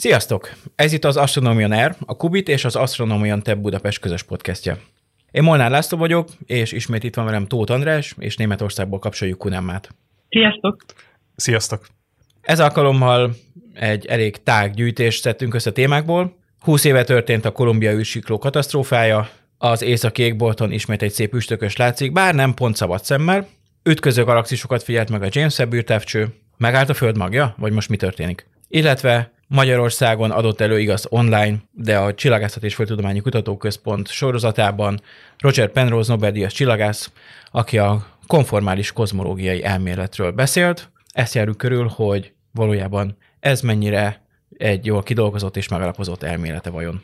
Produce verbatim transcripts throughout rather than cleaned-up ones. Sziasztok! Ez itt az Astronomy on Air, a Qubit és az Astronomy on Air Budapest közös podcastja. Én Molnár László vagyok, és ismét itt van velem Tóth András, és Németországból kapcsoljuk Kunemmát. Sziasztok! Sziasztok! Ez alkalommal egy elég tág gyűjtést tettünk össze témákból. húsz éve történt a Kolumbia űrsikló katasztrófája, az északi égbolton ismét egy szép üstökös látszik, bár nem pont szabad szemmel, ütköző galaxisokat figyelt meg a James Webb űrtávcső, megállt a Föld magja, vagy most mi történik? Illetve Magyarországon adott elő, igaz online, de a Csillagászat és Földtudományi Kutatóközpont sorozatában Roger Penrose Nobel-díjas csillagász, aki a konformális kozmológiai elméletről beszélt. Ezt járjuk körül, hogy valójában ez mennyire egy jól kidolgozott és megalapozott elmélete vajon.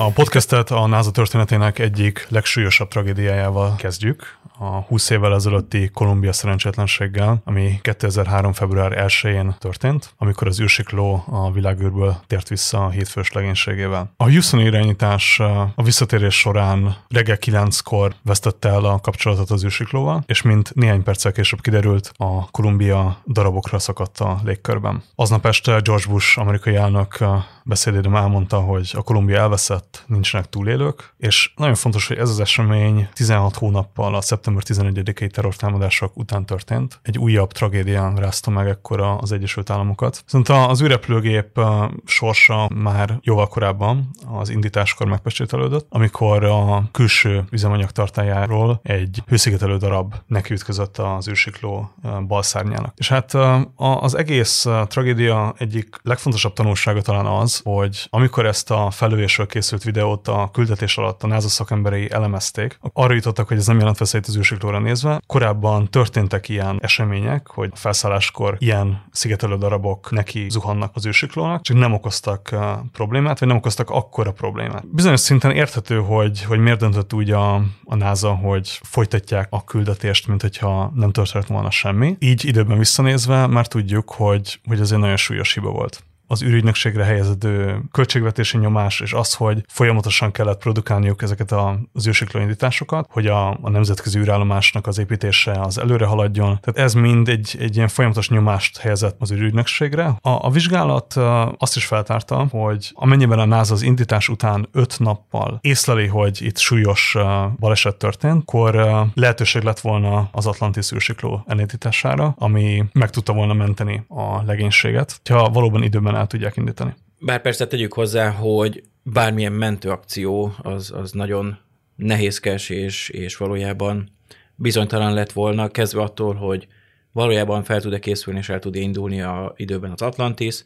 A podcastet a NASA történetének egyik legsúlyosabb tragédiájával kezdjük, a húsz évvel ezelőtti Kolumbia szerencsétlenséggel, ami kétezer-három február elsején történt, amikor az űrsikló a világűrből tért vissza a hétfős legénységével. A Houston irányítás a visszatérés során reggel kilenckor vesztette el a kapcsolatot az űrsiklóval, és mint néhány perccel később kiderült, a Kolumbia darabokra szakadt a légkörben. Aznap este George Bush amerikai elnök beszédében elmondta, hogy a Kolumbia elveszett, nincsenek túlélők, és nagyon fontos, hogy ez az esemény tizenhat hónappal a szeptember tizenegyedikei terrortámadások után történt. Egy újabb tragédián rázta meg ekkora az Egyesült Államokat. Szóval az űrrepülőgép sorsa már jóval korábban az indításkor megpecsételődött, amikor a külső üzemanyag tartályáról egy hőszigetelő darab nekiütközött az űrsikló bal szárnyának. És hát az egész tragédia egyik legfontosabb tanulsága talán az, hogy amikor ezt a felülésről készült videót a küldetés alatt a NASA szakemberei elemezték, arra jutottak, hogy ez nem jelent veszélyt az űrsiklóra nézve. Korábban történtek ilyen események, hogy felszálláskor ilyen szigetelő darabok neki zuhannak az űrsiklónak, csak nem okoztak problémát, vagy nem okoztak akkora problémát. Bizonyos szinten érthető, hogy, hogy miért döntött úgy a, a NASA, hogy folytatják a küldetést, mint hogyha nem történt volna semmi. Így időben visszanézve már tudjuk, hogy, hogy ez egy nagyon súlyos hiba volt. Az űrügynökségre helyeződő költségvetési nyomás, és az, hogy folyamatosan kellett produkálniuk ezeket az űrsikló indításokat, hogy a, a nemzetközi űrállomásnak az építése az előre haladjon. Tehát ez mind egy, egy ilyen folyamatos nyomást helyezett az űrügynökségre. A, a vizsgálat azt is feltárta, hogy amennyiben a NASA az indítás után öt nappal észleli, hogy itt súlyos baleset történt, akkor lehetőség lett volna az Atlantis űrsikló elindítására, ami meg tudta volna menteni a legénységet, ha valóban időben el tudják indítani. Bár persze tegyük hozzá, hogy bármilyen mentőakció az, az nagyon nehézkes, és, és valójában bizonytalan lett volna, kezdve attól, hogy valójában fel tud-e készülni, és el tud indulni a időben az Atlantis,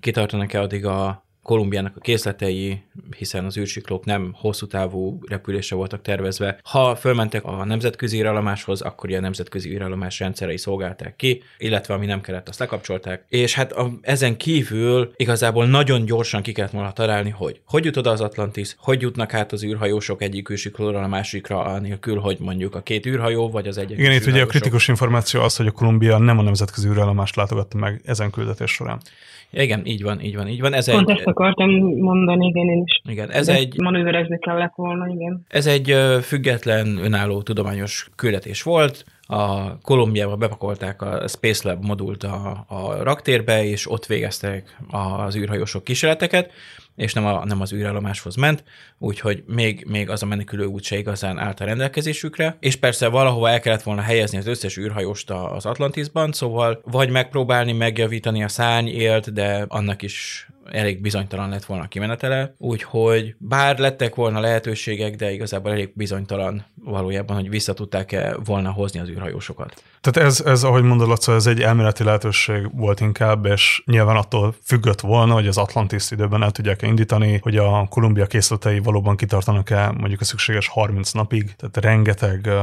kitartanak-e addig a Kolumbiának a készletei, hiszen az űrsiklók nem hosszú távú repülésre voltak tervezve. Ha fölmentek a nemzetközi űrállomáshoz, akkor ilyen nemzetközi űrállomás rendszerei szolgálták ki, illetve ami nem kellett, azt lekapcsolták. És hát a, ezen kívül igazából nagyon gyorsan ki kellett volna találni, hogy hogy jut oda az Atlantis, hogy jutnak hát az űrhajósok egyik űrsiklóról a másikra, anélkül, hogy mondjuk a két űrhajó, vagy az egyik. Igen, itt ugye a kritikus információ az, hogy a Kolumbia nem a nemzetközi űrállomást látogatta meg ezen küldetés során. Igen, így van, így van, így van. Ez egy, ezt akartam mondani, igen, én is. Igen, ez egy, manőverezni kellett volna, igen. Ez egy független, önálló tudományos küldetés volt. A Kolumbiába bepakolták a Space Lab modult a, a raktérbe, és ott végeztek az űrhajósok kísérleteket, és nem, a, nem az űrállomáshoz ment, úgyhogy még, még az a menekülő út se igazán állt a rendelkezésükre, és persze valahova el kellett volna helyezni az összes űrhajóst az Atlantisban, szóval vagy megpróbálni megjavítani a szárnyélt, de annak is elég bizonytalan lett volna a kimenetele, úgyhogy bár lettek volna lehetőségek, de igazából elég bizonytalan valójában, hogy vissza tudták-e volna hozni az űrhajósokat. Tehát ez, ez ahogy mondod, Laca, ez egy elméleti lehetőség volt inkább, és nyilván attól függött volna, hogy az Atlantis időben el tudják indítani, hogy a Kolumbia készletei valóban kitartanak-e mondjuk a szükséges harminc napig, tehát rengeteg uh,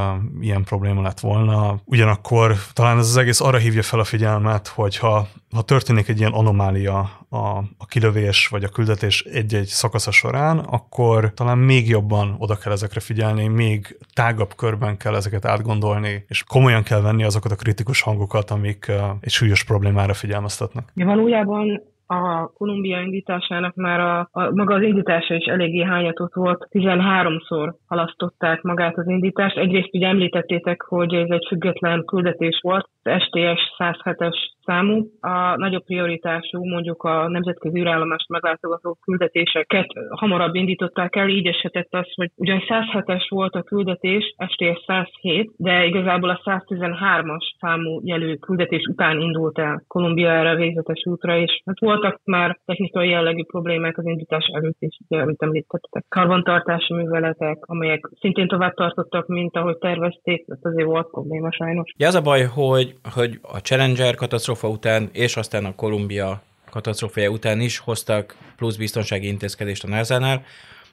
ilyen probléma lett volna. Ugyanakkor talán ez az egész arra hívja fel a figyelmet, hogy ha, ha történik egy ilyen anomália a, a kilövés vagy a küldetés egy-egy szakasza során, akkor talán még jobban oda kell ezekre figyelni, még tágabb körben kell ezeket átgondolni, és komolyan kell venni azokat a kritikus hangokat, amik egy súlyos problémára figyelmeztetnek. Ja, valójában a Kolumbia indításának már a, a maga az indítása is eléggé hányatott volt, tizenháromszor halasztották magát az indítást. Egyrészt ugye említettétek, hogy ez egy független küldetés volt, az S T S száz hetes számú. A nagyobb prioritású, mondjuk a nemzetközi űrállomást meglátogató küldetéseket hamarabb indították el, így esetett az, hogy ugyan száz hetes volt a küldetés, S T S száz hét, de igazából a száz tizenhármas számú jelű küldetés után indult el Kolumbia erre a végzetes útra, és hát voltak már technikai jellegű problémák az indítás előtt is, ugye, amit említettek. Karbantartási műveletek, amelyek szintén tovább tartottak, mint ahogy tervezték, mert azért volt probléma sajnos. Ja, az a baj, hogy, hogy a Challenger katasztrófa után, és aztán a Kolumbia katasztrófája után is hoztak plusz biztonsági intézkedést a NASA-nál,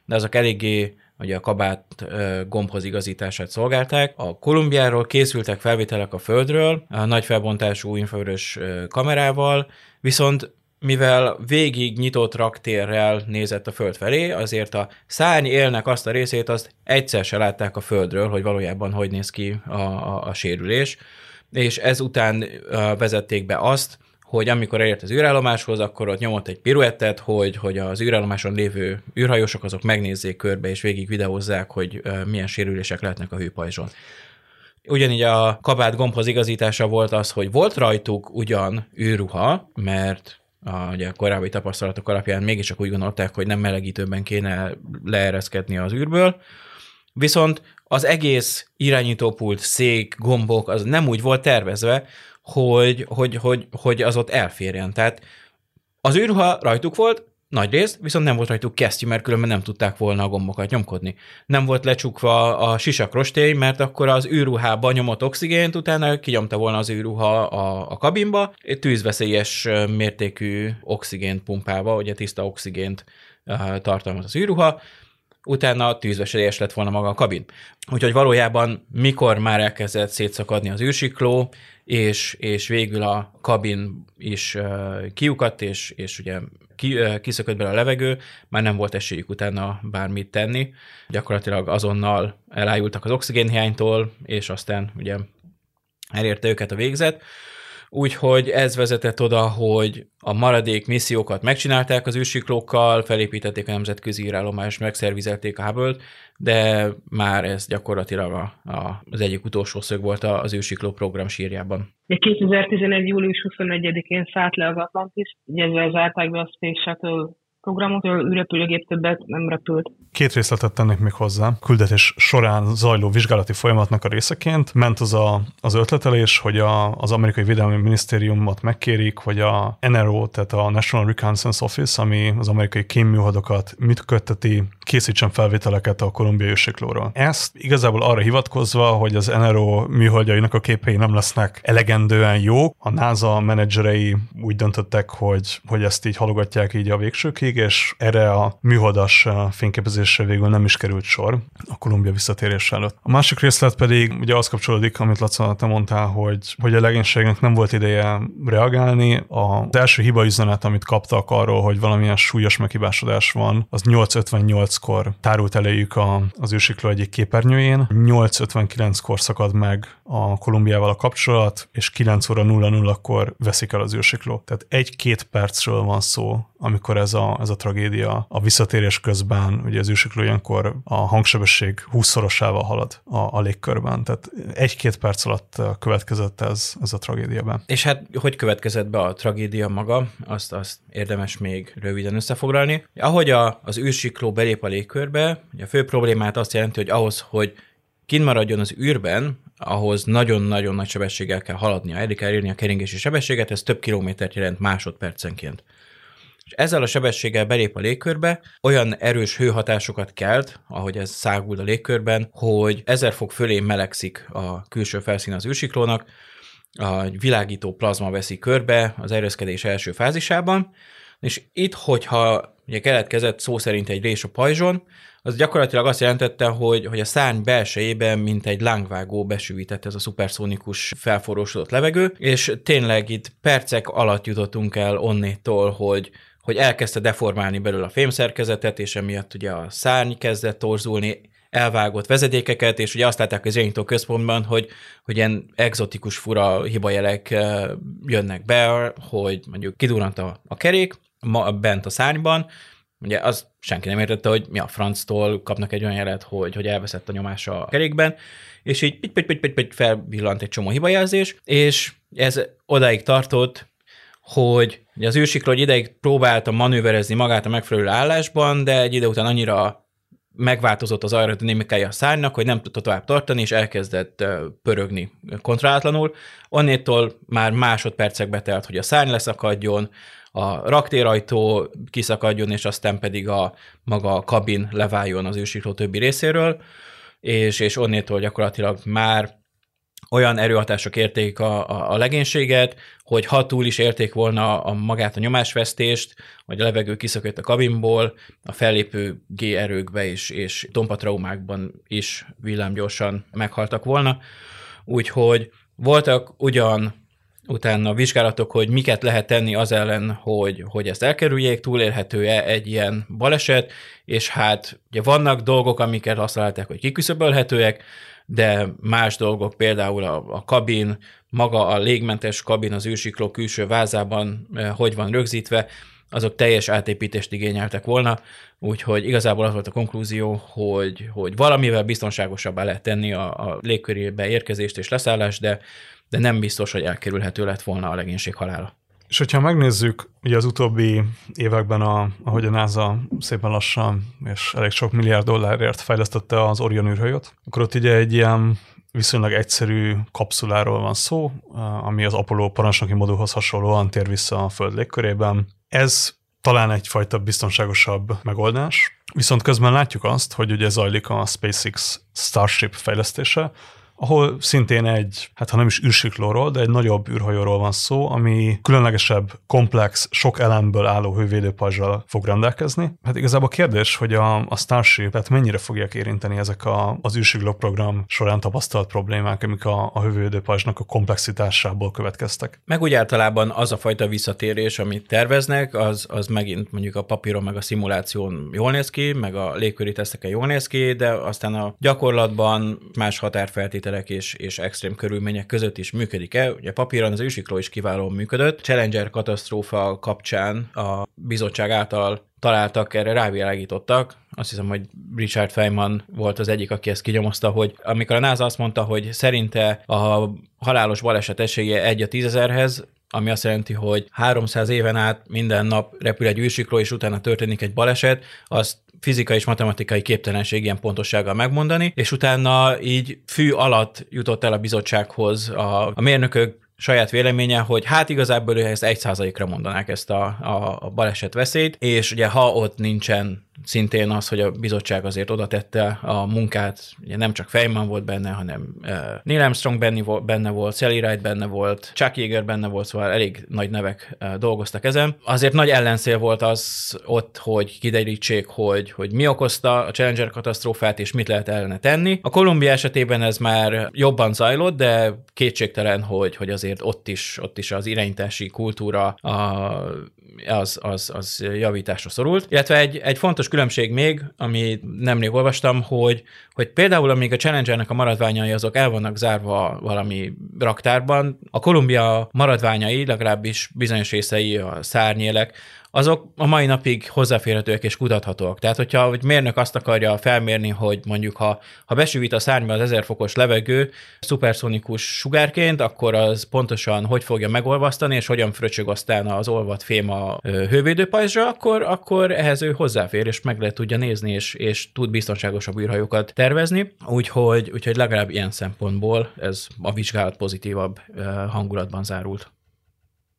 de azok eléggé ugye a kabát gombhoz igazítását szolgálták. A Kolumbiáról készültek felvételek a Földről, a nagy felbontású infravörös kamerával, viszont mivel végig nyitott raktérrel nézett a Föld felé, azért a szárny élnek azt a részét, azt egyszer se látták a Földről, hogy valójában hogy néz ki a, a, a sérülés, és ezután vezették be azt, hogy amikor elért az űrállomáshoz, akkor ott nyomott egy piruettet, hogy, hogy az űrállomáson lévő űrhajósok azok megnézzék körbe, és végig videózzák, hogy milyen sérülések lehetnek a hőpajzson. Ugyanígy a kabát gombhoz igazítása volt az, hogy volt rajtuk ugyan űrruha, mert a, ugye a korábbi tapasztalatok alapján mégiscsak úgy gondolták, hogy nem melegítőben kéne leereszkedni az űrből, viszont az egész irányítópult, szék, gombok, az nem úgy volt tervezve, hogy, hogy, hogy, hogy az ott elférjen. Tehát az űrruha rajtuk volt, nagy rész, viszont nem volt rajtuk kesztyű, mert különben nem tudták volna a gombokat nyomkodni. Nem volt lecsukva a sisakrostély, mert akkor az űrruhába nyomott oxigént, utána kinyomta volna az űrruha a, a kabinba, tűzveszélyes mértékű oxigént pumpába, ugye tiszta oxigént tartalmaz az űrruha, utána tűzveszélyes lett volna maga a kabin. Úgyhogy valójában mikor már elkezdett szétszakadni az űrsikló, és, és végül a kabin is uh, kiukadt, és, és ugye ki, uh, kiszökött bele a levegő, már nem volt esélyük utána bármit tenni. Gyakorlatilag azonnal elájultak az oxigénhiánytól, és aztán ugye elérte őket a végzet. Úgyhogy ez vezetett oda, hogy a maradék missziókat megcsinálták az űrsiklókkal, felépítették a nemzetközi űrállomást, megszervizelték a Hubble-t, de már ez gyakorlatilag a, a, az egyik utolsó szög volt az űrsikló program sírjában. De kétezer-tizenegy július huszonegyedikén szállt le az Atlantis, ugye ezzel zárták be a Space Shuttle programot, a űrrepülőgép többet nem repült. Két részletet tennék még hozzá. Küldetés során zajló vizsgálati folyamatnak a részeként ment az a, az ötletelés, hogy a, az amerikai védelmi minisztériumot megkérik, hogy a N R O, tehát a National Reconnaissance Office, ami az amerikai kémműholdokat működteti, készítsen felvételeket a kolumbiai űrsiklóról. Ezt igazából arra hivatkozva, hogy az N R O műholdjainak a képei nem lesznek elegendően jók, a NASA menedzserei úgy döntöttek, hogy, hogy ezt így halogatják így a végsőkig, és erre a műholdas fényképezésre végül nem is került sor a Kolumbia visszatérés előtt. A másik részlet pedig ugye az kapcsolódik, amit Laca, te mondtál, hogy, hogy a legénységnek nem volt ideje reagálni. Az első hibaüzenet, amit kaptak arról, hogy valamilyen súlyos meghibásodás van, az nyolc ötvennyolckor tárult eléjük a, az űrsikló egyik képernyőjén. nyolc ötvenkilenckor szakad meg a Kolumbiával a kapcsolat, és kilenc óra nulla nullakor veszik el az űrsikló. Tehát egy-két percről van szó, amikor ez a, ez a tragédia a visszatérés közben, ugye az űrsikló ilyenkor a hangsebesség húszszorosával halad a, a légkörben. Tehát egy-két perc alatt következett ez, ez a tragédia be. És hát hogy következett be a tragédia maga, azt, azt érdemes még röviden összefoglalni. Ahogy a, az űrsikló belép a légkörbe, a fő problémát azt jelenti, hogy ahhoz, hogy kint maradjon az űrben, ahhoz nagyon-nagyon nagy sebességgel kell haladnia, eddig kell érni a keringési sebességet, ez több kilométert jelent másodpercenként. És ezzel a sebességgel belép a légkörbe, olyan erős hőhatásokat kelt, ahogy ez száguld a légkörben, hogy ezer fok fölé melegszik a külső felszín az űrsiklónak, a világító plazma veszi körbe az erőszkedés első fázisában, és itt, hogyha ugye keletkezett szó szerint egy rés a pajzson, az gyakorlatilag azt jelentette, hogy, hogy a szárny belsejében, mint egy lángvágó besűvített ez a szuperszónikus felforrósodott levegő, és tényleg itt percek alatt jutottunk el onnétól, hogy, hogy elkezdte deformálni belőle a fémszerkezetet, és emiatt ugye a szárny kezdett torzulni, elvágott vezedékeket, és ugye azt látták az irányító központban, hogy, hogy ilyen egzotikus fura hibajelek jönnek be, hogy mondjuk kidurrant a, a kerék, ma bent a szárnyban, ugye az senki nem értette, hogy mi a franctól kapnak egy olyan jelet, hogy, hogy elveszett a nyomás a kerékben, és így pitty-pitty-pitty-pitty felvillant egy csomó hibajelzés, és ez odáig tartott, hogy az űrsikló egy ideig próbálta manőverezni magát a megfelelő állásban, de egy idő után annyira megváltozott az aerodinamikája a szárnynak, hogy nem tudta tovább tartani, és elkezdett pörögni kontrollálatlanul. Onnétól már másodpercekbe telt, hogy a szárny leszakadjon, a raktérajtó kiszakadjon, és aztán pedig a maga a kabin leváljon az űrsikló többi részéről, és, és onnétól gyakorlatilag már olyan erőhatások érték a, a, a legénységet, hogy ha túl is érték volna a, a magát a nyomásvesztést, vagy a levegő kiszökött a kabinból, a fellépő G-erőkbe is, és tompatraumákban is villámgyorsan meghaltak volna. Úgyhogy voltak ugyan utána vizsgálatok, hogy miket lehet tenni az ellen, hogy, hogy ezt elkerüljék, túlélhető-e egy ilyen baleset, és hát ugye vannak dolgok, amiket azt látják, hogy kiküszöbölhetőek, de más dolgok, például a, a kabin, maga a légmentes kabin az űrsikló külső vázában eh, hogy van rögzítve, azok teljes átépítést igényeltek volna, úgyhogy igazából az volt a konklúzió, hogy, hogy valamivel biztonságosabbá lehet tenni a, a légkörébe érkezést és leszállást, de, de nem biztos, hogy elkerülhető lett volna a legénység halála. És hogyha megnézzük, ugye az utóbbi években, a, ahogy a NASA szépen lassan és elég sok milliárd dollárért fejlesztette az Orion űrhajót, akkor ott ugye egy ilyen viszonylag egyszerű kapszuláról van szó, ami az Apollo parancsnoki modulhoz hasonlóan tér vissza a Föld légkörében. Ez talán egyfajta biztonságosabb megoldás, viszont közben látjuk azt, hogy ugye zajlik a SpaceX Starship fejlesztése, ahol szintén egy, hát ha nem is űrsiklóról, de egy nagyobb űrhajóról van szó, ami különlegesebb, komplex, sok elemből álló hővédőpajzsal fog rendelkezni. Hát igazából a kérdés, hogy a, a Starship-et mennyire fogják érinteni ezek a, az űrsikló program során tapasztalt problémák, amik a, a hővédőpajzsnak a komplexitásából következtek. Meg úgy általában az a fajta visszatérés, amit terveznek, az, az megint mondjuk a papíron, meg a szimuláción jól néz ki, meg a légköri teszteken jól néz ki, de aztán a gyakorlatban más határfeltételek És, és extrém körülmények között is működik-e. Ugye papíron az űrsikló is kiválóan működött. Challenger katasztrófa kapcsán a bizottság által találtak, erre rávilágítottak. Azt hiszem, hogy Richard Feynman volt az egyik, aki ezt kinyomozta, hogy amikor a NASA azt mondta, hogy szerinte a halálos baleset esélye egy a tízezerhez, ami azt jelenti, hogy háromszáz éven át minden nap repül egy űrsikló, és utána történik egy baleset, azt fizikai és matematikai képtelenség ilyen pontossággal megmondani, és utána így fű alatt jutott el a bizottsághoz a, a mérnökök saját véleménye, hogy hát igazából ezt egy százalékra mondanák ezt a, a, a baleset veszélyt, és ugye ha ott nincsen szintén az, hogy a bizottság azért oda tette a munkát, ugye nem csak Feynman volt benne, hanem uh, Neil Armstrong benne, benne volt, Sally Ride benne volt, Chuck Yeager benne volt, szóval elég nagy nevek uh, dolgoztak ezen. Azért nagy ellenszél volt az ott, hogy kiderítsék, hogy, hogy mi okozta a Challenger katasztrófát, és mit lehet ellene tenni. A Kolumbia esetében ez már jobban zajlott, de kétségtelen, hogy, hogy azért ott is, ott is az irányítási kultúra a, az, az, az javításra szorult. Illetve egy, egy fontos különbség még, ami nemrég olvastam, hogy, hogy például amíg a Challengernek a maradványai azok el vannak zárva valami raktárban, a Kolumbia maradványai, legalábbis bizonyos részei, a szárnyélek, azok a mai napig hozzáférhetőek és kutathatóak. Tehát, hogyha egy mérnök azt akarja felmérni, hogy mondjuk, ha, ha besűvít a szárnyba az ezer fokos levegő szuperszonikus sugárként, akkor az pontosan hogy fogja megolvasztani, és hogyan fröcsög aztán az olvat fém a hővédőpajzsra, akkor, akkor ehhez ő hozzáfér, és meg lehet tudja nézni, és, és tud biztonságosabb űrhajókat tervezni. Úgyhogy, úgyhogy legalább ilyen szempontból ez a vizsgálat pozitívabb hangulatban zárult.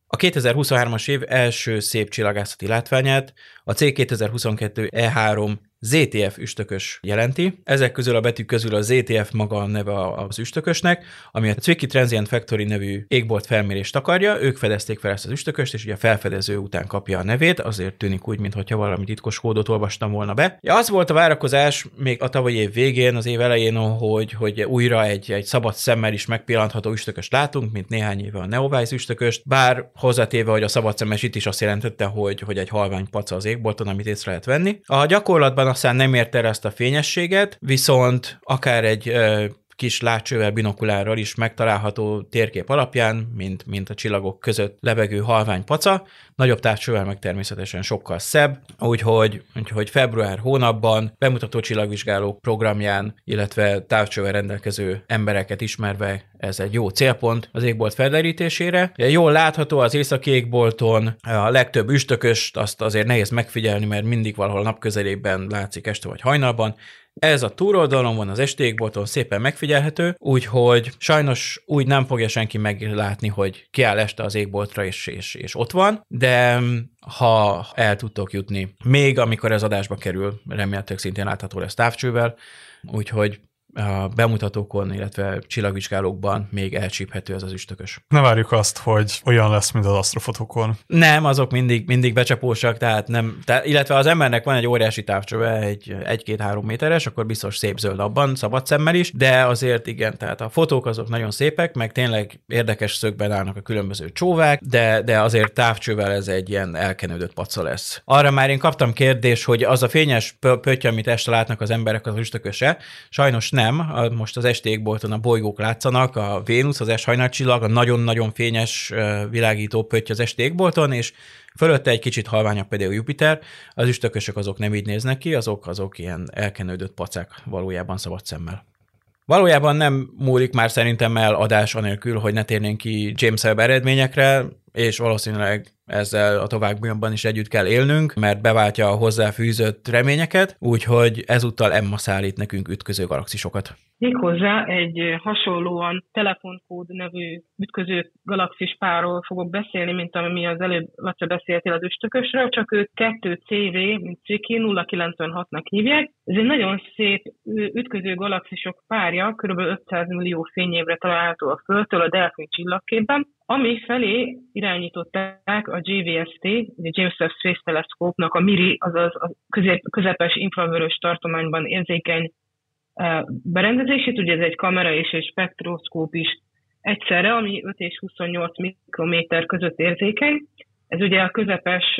A kétezer-huszonhármas év első szép csillagászati látványát a C kétezer-huszonkettő E három zé té ef üstökös jelenti. Ezek közül a betűk közül a zé té ef maga a neve az üstökösnek, ami a Zwicky Transient Facility nevű égbolt felmérést akarja. Ők fedezték fel ezt az üstököst, és ugye a felfedező után kapja a nevét, azért tűnik úgy, mintha valami titkos kódot olvastam volna be. Ja, az volt a várakozás még a tavalyi év végén, az év elején, hogy, hogy újra egy, egy szabad szemmel is megpillantható üstököst látunk, mint néhány éve a Neowise üstököst, bár hozzátéve, hogy a szabad szemes itt is azt jelentette, hogy, hogy egy halvány paca az égbolton, amit észre lehet venni. A gyakorlatban aztán nem érte el ezt a fényességet, viszont akár egy kis látcsővel, binokulárral is megtalálható térkép alapján, mint, mint a csillagok között lebegő halvány paca, nagyobb távcsővel meg természetesen sokkal szebb, úgyhogy, úgyhogy február hónapban bemutató csillagvizsgálók programján, illetve távcsővel rendelkező embereket ismerve ez egy jó célpont az égbolt felderítésére. Jól látható az északi égbolton, a legtöbb üstököst azt azért nehéz megfigyelni, mert mindig valahol napközelében látszik este vagy hajnalban. Ez a túloldalon van, az esti égbolton szépen megfigyelhető, úgyhogy sajnos úgy nem fogja senki meglátni, hogy kiáll este az égboltra, és, és, és ott van, de ha el tudtok jutni, még amikor ez adásba kerül, remélhetőleg szintén látható lesz távcsővel, úgyhogy a bemutatókon, illetve csillagvizsgálókban még elcsíphető ez az üstökös. Ne várjuk azt, hogy olyan lesz, mint az asztrofotokon. Nem, azok mindig, mindig becsapósak, tehát nem, tehát, illetve az embernek van egy óriási távcsöve, egy egy-két-három méteres, akkor biztos szép zöld abban, szabad szemmel is, de azért igen, tehát a fotók azok nagyon szépek, meg tényleg érdekes szögben állnak a különböző csóvák, de, de azért távcsővel ez egy ilyen elkenődött paca lesz. Arra már én kaptam kérdés, hogy az a fényes pötty, amit este látnak az emberek, az üstököse, sajnos nem. Nem, most az esti égbolton a bolygók látszanak, a Vénusz, az S-hajnalcsillag, a nagyon-nagyon fényes világító pötty az esti égbolton, és fölötte egy kicsit halványabb például Jupiter, az üstökösök azok nem így néznek ki, azok, azok ilyen elkenődött pacák valójában szabad szemmel. Valójában nem múlik már szerintem el adás anélkül, hogy ne térnénk ki James Webb eredményekre, és valószínűleg ezzel a továbbiakban is együtt kell élnünk, mert beváltja a hozzáfűzött reményeket, úgyhogy ezúttal Emma szállít nekünk ütköző galaxisokat. Méghozzá egy hasonlóan telefonkód nevű ütköző galaxis párról fogok beszélni, mint ami az előbb Laca beszéltél az üstökösről, csak őt kettő C V, mint Zwicky nulla kilencvenhatnak hívják. Ez egy nagyon szép ütköző galaxisok párja, kb. ötszáz millió fényévre található a Földtől a Delfin csillagképben, ami felé irányították a J W S T, a James Webb Space Telescope-nak a MIRI, azaz a közép, közepes infravörös tartományban érzékeny berendezését, ugye ez egy kamera és egy spektroszkóp is egyszerre, ami öt és huszonnyolc mikrométer között érzékeny. Ez ugye a közepes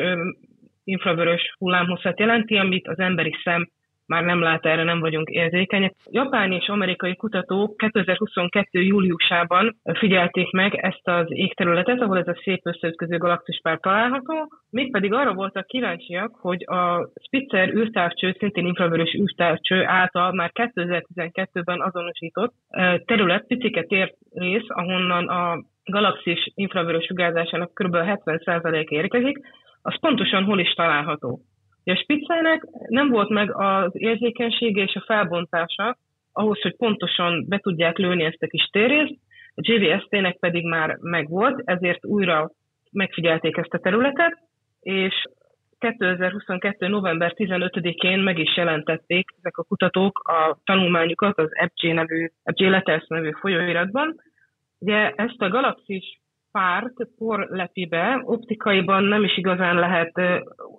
infravörös hullámhosszát jelenti, amit az emberi szem már nem lát, erre nem vagyunk érzékenyek. Japán és amerikai kutatók kétezer-huszonkettő júliusában figyelték meg ezt az égterületet, ahol ez a szép összeütköző galaxispár található, mégpedig arra voltak kíváncsiak, hogy a Spitzer űrtávcső, szintén infravörös űrtávcső által már kétezer-tizenkettőben azonosított terület picike térrész, ahonnan a galaxis infravörös sugárzásának kb. hetven százaléka érkezik, az pontosan hol is található. A Spitzernek nem volt meg az érzékenysége és a felbontása ahhoz, hogy pontosan be tudják lőni ezt a kis térrészt, a J W S T-nek pedig már megvolt, ezért újra megfigyelték ezt a területet, és kétezer-huszonkettő. november tizenötödikén meg is jelentették ezek a kutatók a tanulmányukat az E B C Letters nevű folyóiratban. Ugye ezt a galaxis párt porlepibe optikaiban nem is igazán lehet,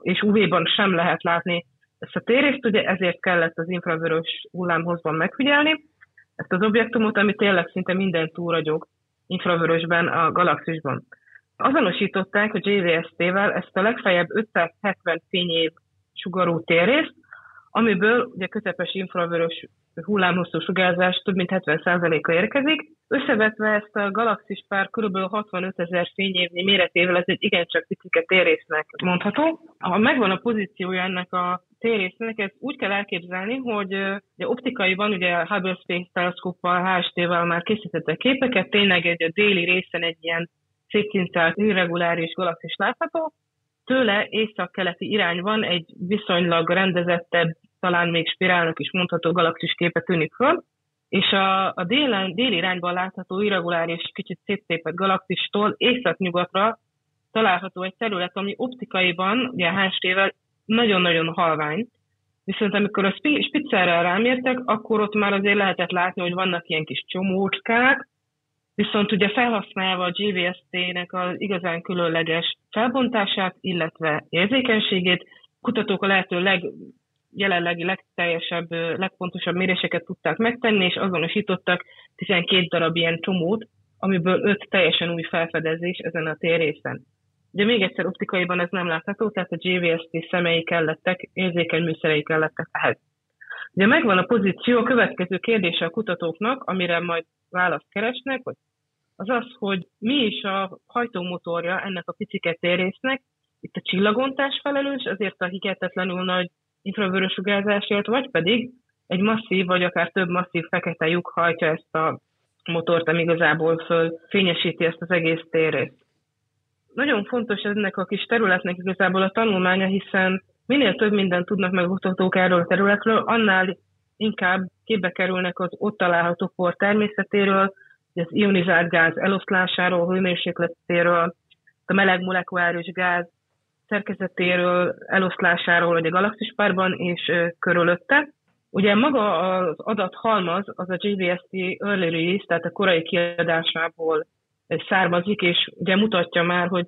és U V-ban sem lehet látni ezt a térést, ugye ezért kellett az infravörös hullámhosszban megfigyelni ezt az objektumot, ami tényleg szinte minden túlragyog infravörösben a galaxisban. Azonosították a J W S T-vel ezt a legfeljebb ötszázhetven fényév sugarú térrészt, amiből ugye közepes infravörös hullámhosszú sugárzás több mint hetven százaléka érkezik. Összevetve ezt a galaxispár kb. hatvanötezer fényévnyi méretével, ez egy igencsak picike térrésznek mondható. Ha megvan a pozíciója ennek a térrésznek, ezt úgy kell elképzelni, hogy ugye, optikaiban ugye a Hubble Space Telescope-val, H S T-vel már készítettek képeket, tényleg egy a déli részen egy ilyen szétcintált, irreguláris galaxis látható. Tőle északkeleti irányban egy viszonylag rendezettebb, talán még spirálnak is mondható galaxis képe tűnik föl, és a, a délen, déli irányban látható irreguláris, kicsit széttépett galaxistól északnyugatra található egy terület, ami optikaiban, ugye a H S T-vel nagyon-nagyon halvány, viszont amikor a Spitzerrel rámértek, akkor ott már azért lehetett látni, hogy vannak ilyen kis csomócskák, viszont ugye felhasználva a J W S T-nek az igazán különleges felbontását, illetve érzékenységét, kutatók a lehető leg jelenlegi legteljesebb, legpontosabb méréseket tudták megtenni, és azonosítottak tizenkét darab ilyen csomót, amiből öt teljesen új felfedezés ezen a térrészen. De még egyszer optikaiban ez nem látható, tehát a J W S T szemei kellettek, érzékeny műszerei kellettek ehhez. Ugye megvan a pozíció, a következő kérdése a kutatóknak, amire majd választ keresnek, az az, hogy mi is a hajtómotorja ennek a picike térrésznek. Itt a csillagontás felelős, azért a hihetetlenül nagy infravörös sugárzásért, vagy pedig egy masszív, vagy akár több masszív fekete lyuk hajtja ezt a motort, ami igazából fölfényesíti ezt az egész térrészt. Nagyon fontos ennek a kis területnek igazából a tanulmánya, hiszen minél több mindent tudnak meg a kutatók erről a területről, annál inkább képbe kerülnek az ott található por természetéről, az ionizált gáz eloszlásáról, hőmérsékletéről, a meleg molekuláris gáz szerkezetéről, eloszlásáról, vagy a galaxispárban és körülötte. Ugye maga az adathalmaz, az a jé dupla vé es té early release, tehát a korai kiadásából származik, és ugye mutatja már, hogy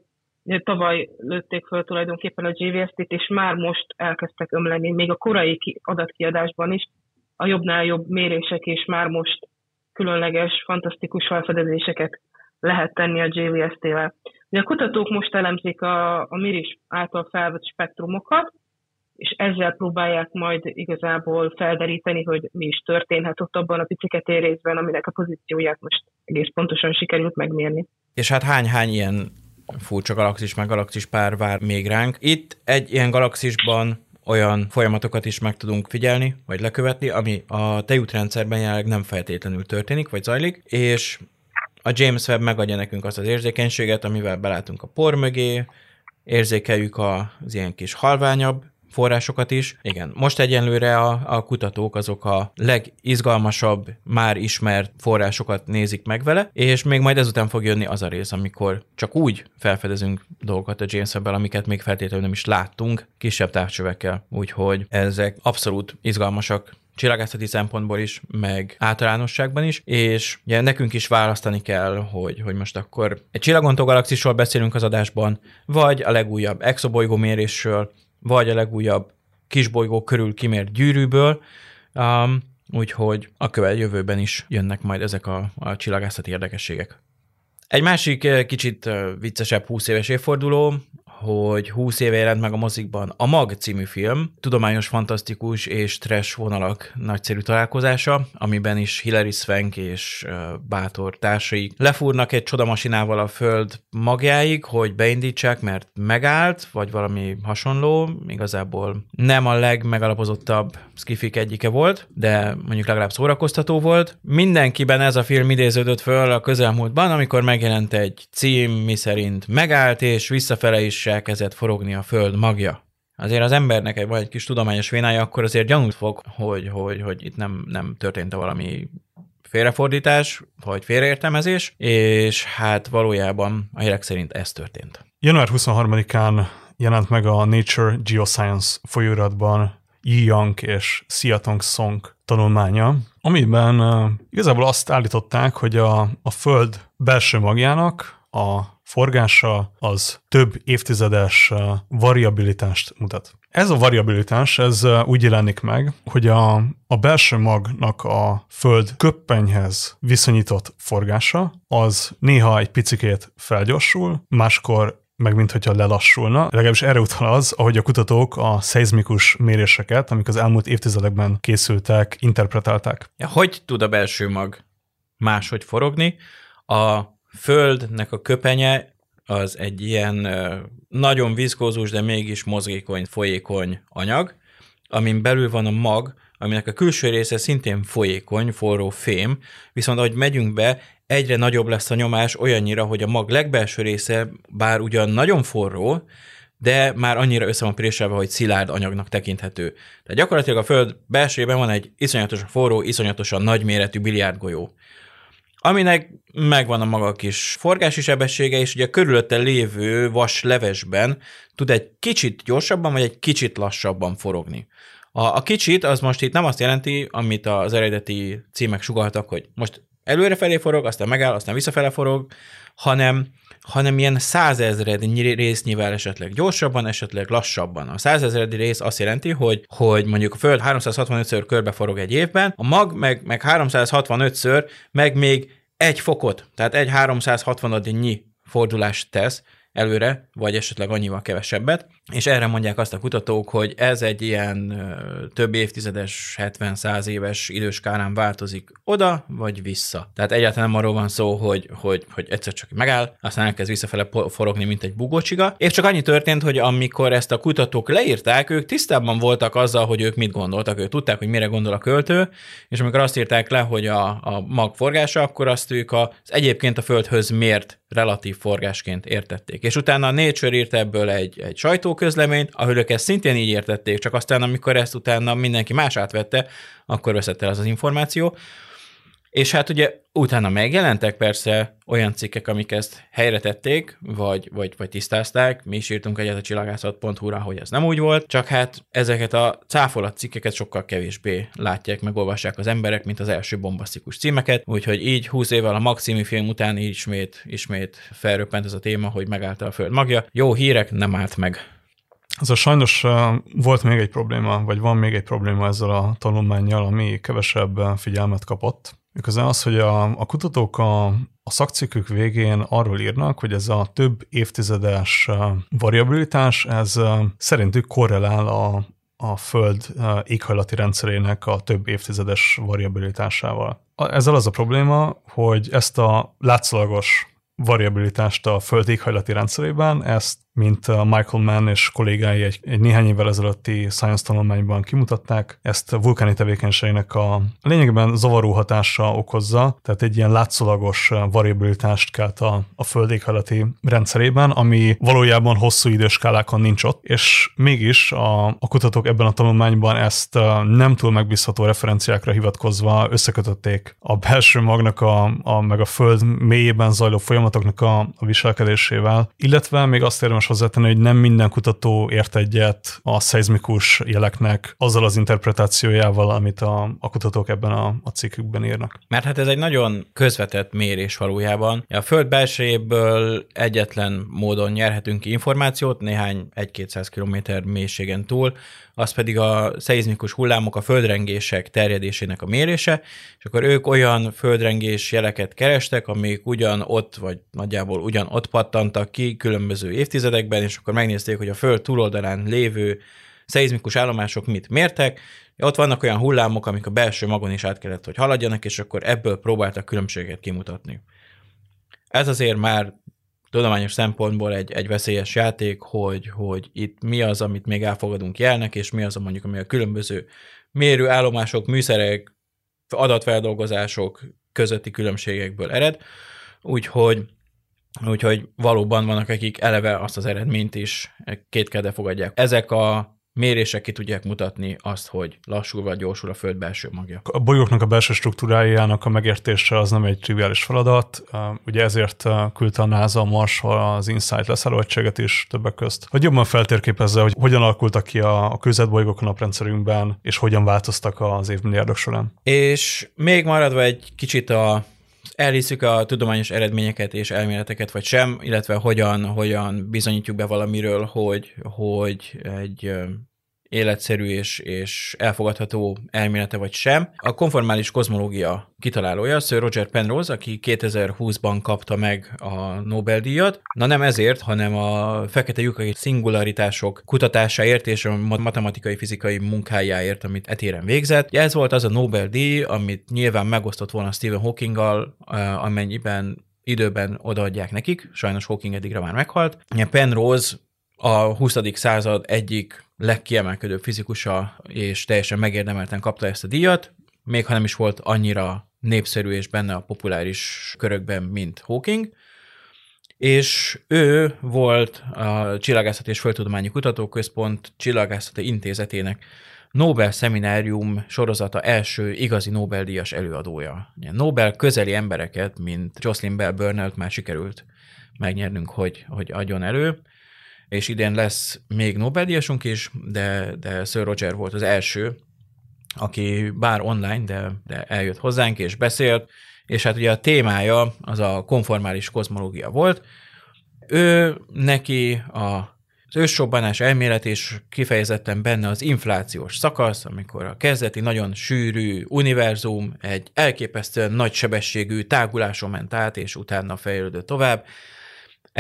tavaly lőtték föl tulajdonképpen a jé dupla vé es té-t, és már most elkezdtek ömleni, még a korai adatkiadásban is, a jobbnál jobb mérések, és már most különleges, fantasztikus felfedezéseket lehet tenni a jé dupla vé es té-vel. Ugye a kutatók most elemzik a, a MIRI által felvett spektrumokat, és ezzel próbálják majd igazából felderíteni, hogy mi is történhet ott abban a picike térrészben, aminek a pozícióját most egész pontosan sikerült megmérni. És hát hány-hány ilyen furcsa galaxis, meg galaxis pár vár még ránk. Itt egy ilyen galaxisban olyan folyamatokat is meg tudunk figyelni, vagy lekövetni, ami a tejútrendszerben jelenleg nem feltétlenül történik, vagy zajlik, és a James Webb megadja nekünk azt az érzékenységet, amivel belátunk a por mögé, érzékeljük az ilyen kis halványabb forrásokat is. Igen, most egyenlőre a, a kutatók azok a legizgalmasabb, már ismert forrásokat nézik meg vele, és még majd ezután fog jönni az a rész, amikor csak úgy felfedezünk dolgokat a James Webb-el, amiket még feltétlenül nem is láttunk, kisebb távcsövekkel. Úgyhogy ezek abszolút izgalmasak csillagászati szempontból is, meg általánosságban is, és ugye nekünk is választani kell, hogy, hogy most akkor egy csillagontó galaxisról beszélünk az adásban, vagy a legújabb exobolygó mérésről, vagy a legújabb kisbolygó körül kimért gyűrűből, um, úgyhogy a közeljövőben is jönnek majd ezek a, a csillagászati érdekességek. Egy másik kicsit viccesebb húsz éves évforduló, hogy húsz éve jelent meg a mozikban a Mag című film, tudományos, fantasztikus és trash vonalak nagyszerű találkozása, amiben is Hilary Swank és bátor társai lefúrnak egy csodamasinával a Föld magjáig, hogy beindítsák, mert megállt, vagy valami hasonló, igazából nem a legmegalapozottabb skifik egyike volt, de mondjuk legalább szórakoztató volt. Mindenkiben ez a film idéződött föl a közelmúltban, amikor megjelent egy cím, miszerint megállt, és visszafele is elkezdett forogni a Föld magja. Azért az embernek van egy kis tudományos vénája, akkor azért gyanút fog, hogy, hogy, hogy itt nem, nem történt valami félrefordítás, vagy félreértelmezés, és hát valójában a hírek szerint ez történt. január huszonharmadikán jelent meg a Nature Geoscience folyóiratban Yi Yang és Hsiao-Tung Tsong tanulmánya, amiben uh, igazából azt állították, hogy a, a Föld belső magjának a forgása az több évtizedes variabilitást mutat. Ez a variabilitás, ez úgy jelenik meg, hogy a, a belső magnak a Föld köppenyhez viszonyított forgása, az néha egy picikét felgyorsul, máskor meg minthogyha lelassulna. Legalábbis erre utal az, ahogy a kutatók a szeizmikus méréseket, amik az elmúlt évtizedekben készültek, interpretálták. Ja, hogy tud a belső mag máshogy forogni? A Földnek a köpenye az egy ilyen nagyon viszkózus, de mégis mozgékony, folyékony anyag, amin belül van a mag, aminek a külső része szintén folyékony, forró fém, viszont ahogy megyünk be, egyre nagyobb lesz a nyomás olyannyira, hogy a mag legbelső része bár ugyan nagyon forró, de már annyira össze van préselve, hogy szilárd anyagnak tekinthető. Tehát gyakorlatilag a Föld belsőjében van egy iszonyatosan forró, iszonyatosan nagyméretű biliárdgolyó, aminek megvan a maga kis forgási sebessége, és ugye a körülötte lévő vas levesben tud egy kicsit gyorsabban, vagy egy kicsit lassabban forogni. A, a kicsit az most itt nem azt jelenti, amit az eredeti címek sugalltak, hogy most előrefelé forog, aztán megáll, aztán visszafele forog, hanem, hanem ilyen százezred résznyivel esetleg gyorsabban, esetleg lassabban. A százezredi rész azt jelenti, hogy, hogy mondjuk a Föld háromszázhatvanötször körbe forog egy évben, a mag meg, meg háromszázhatvanötször meg még egy fokot, tehát egy háromszázhatvanadnyi fordulást tesz előre, vagy esetleg annyival kevesebbet, és erre mondják azt a kutatók, hogy ez egy ilyen több évtizedes, hetven-száz éves időskálán változik oda, vagy vissza. Tehát egyáltalán nem arról van szó, hogy, hogy, hogy egyszer csak megáll, aztán elkezd visszafele forogni, mint egy bugócsiga. És csak annyi történt, hogy amikor ezt a kutatók leírták, ők tisztában voltak azzal, hogy ők mit gondoltak, ők tudták, hogy mire gondol a költő, és amikor azt írták le, hogy a, a mag forgása, akkor azt ők az egyébként a Földhöz mért relatív forgásként értették. És utána a Nature írt ebből egy, egy sajtóközleményt, ahol ők ezt szintén így értették, csak aztán, amikor ezt utána mindenki más átvette, akkor veszett el az az információ. És hát ugye utána megjelentek persze olyan cikkek, amik ezt helyre tették, vagy, vagy, vagy tisztázták, mi is írtunk egyet a csillagászat pont hu-ra, hogy ez nem úgy volt, csak hát ezeket a cáfolat cikkeket sokkal kevésbé látják, megolvassák az emberek, mint az első bombasztikus címeket, úgyhogy így húsz évvel a Mag című film után ismét, ismét felröppent ez a téma, hogy megállt a Föld magja. Jó hírek, nem állt meg. Az a sajnos volt még egy probléma, vagy van még egy probléma ezzel a tanulmánnyal, ami kevesebb figyelmet kapott. Igazán az, hogy a, a kutatók a, a szakcikkük végén arról írnak, hogy ez a több évtizedes variabilitás, ez szerintük korrelál a, a Föld éghajlati rendszerének a több évtizedes variabilitásával. Ezzel az a probléma, hogy ezt a látszólagos variabilitást a Föld éghajlati rendszerében, ezt, mint Michael Mann és kollégái egy, egy néhány évvel ezelőtti Science tanulmányban kimutatták, ezt vulkáni tevékenységnek a lényegében zavaró hatása okozza, tehát egy ilyen látszólagos variabilitást kelt a, a Föld éghajlati rendszerében, ami valójában hosszú időskálákon nincs ott, és mégis a, a kutatók ebben a tanulmányban ezt nem túl megbízható referenciákra hivatkozva összekötötték a belső magnak, a, a, meg a Föld mélyében zajló folyamatoknak a, a viselkedésével, illetve még azt érdemes hozzátenni, hogy nem minden kutató ért egyet a szeizmikus jeleknek azzal az interpretációjával, amit a, a kutatók ebben a, a cikkükben írnak. Mert hát ez egy nagyon közvetett mérés valójában. A Föld belsejéből egyetlen módon nyerhetünk ki információt, néhány egy-kétszáz kilométer mélységen túl, az pedig a szeizmikus hullámok, a földrengések terjedésének a mérése, és akkor ők olyan földrengés jeleket kerestek, amik ugyanott, vagy nagyjából ugyanott pattantak ki különböző évtizedekben, és akkor megnézték, hogy a Föld túloldalán lévő szeizmikus állomások mit mértek. Ott vannak olyan hullámok, amik a belső magon is át kellett, hogy haladjanak, és akkor ebből próbáltak különbséget kimutatni. Ez azért már tudományos szempontból egy, egy veszélyes játék, hogy, hogy itt mi az, amit még elfogadunk jelnek, és mi az, mondjuk, ami a különböző mérőállomások, műszerek, adatfeldolgozások közötti különbségekből ered. Úgyhogy Úgyhogy valóban vannak, akik eleve azt az eredményt is kétkedve fogadják. Ezek a mérések ki tudják mutatni azt, hogy lassul vagy gyorsul a Föld belső magja. A bolygóknak a belső struktúrájának a megértése az nem egy triviális feladat. Ugye ezért küldte a NASA a Marsra az Insight leszállóegységet is többek közt, hogy jobban feltérképezze, hogy hogyan alakultak ki a kőzetbolygók a naprendszerünkben, és hogyan változtak az évmilliárdok során. És még maradva egy kicsit a elhiszük a tudományos eredményeket és elméleteket, vagy sem, illetve hogyan, hogyan bizonyítjuk be valamiről, hogy, hogy egy életszerű és, és elfogadható elmélete vagy sem. A konformális kozmológia kitalálója, Sir Roger Penrose, aki kétezer-húszban kapta meg a Nobel-díjat, na nem ezért, hanem a fekete lyukai szingularitások kutatásáért és a matematikai-fizikai munkájáért, amit e téren végzett. Ez volt az a Nobel-díj, amit nyilván megosztott volna Stephen Hawkinggal, amennyiben időben odaadják nekik, sajnos Hawking eddigre már meghalt. Penrose a huszadik század egyik legkiemelkedőbb fizikusa, és teljesen megérdemelten kapta ezt a díjat, még ha nem is volt annyira népszerű és benne a populáris körökben, mint Hawking, és ő volt a Csillagászat és Földtudományi Kutatóközpont Csillagászati Intézetének Nobel szeminárium sorozata első igazi Nobel-díjas előadója. Nobel közeli embereket, mint Jocelyn Bell Burnett már sikerült megnyernünk, hogy, hogy adjon elő, és idén lesz még Nobel-díjasunk is, de, de Sir Roger volt az első, aki bár online, de, de eljött hozzánk és beszélt, és hát ugye a témája az a konformális kozmológia volt. Ő neki a az ősrobbanás elmélet, és kifejezetten benne az inflációs szakasz, amikor a kezdeti nagyon sűrű univerzum egy elképesztően nagy sebességű táguláson ment át, és utána fejlődött tovább.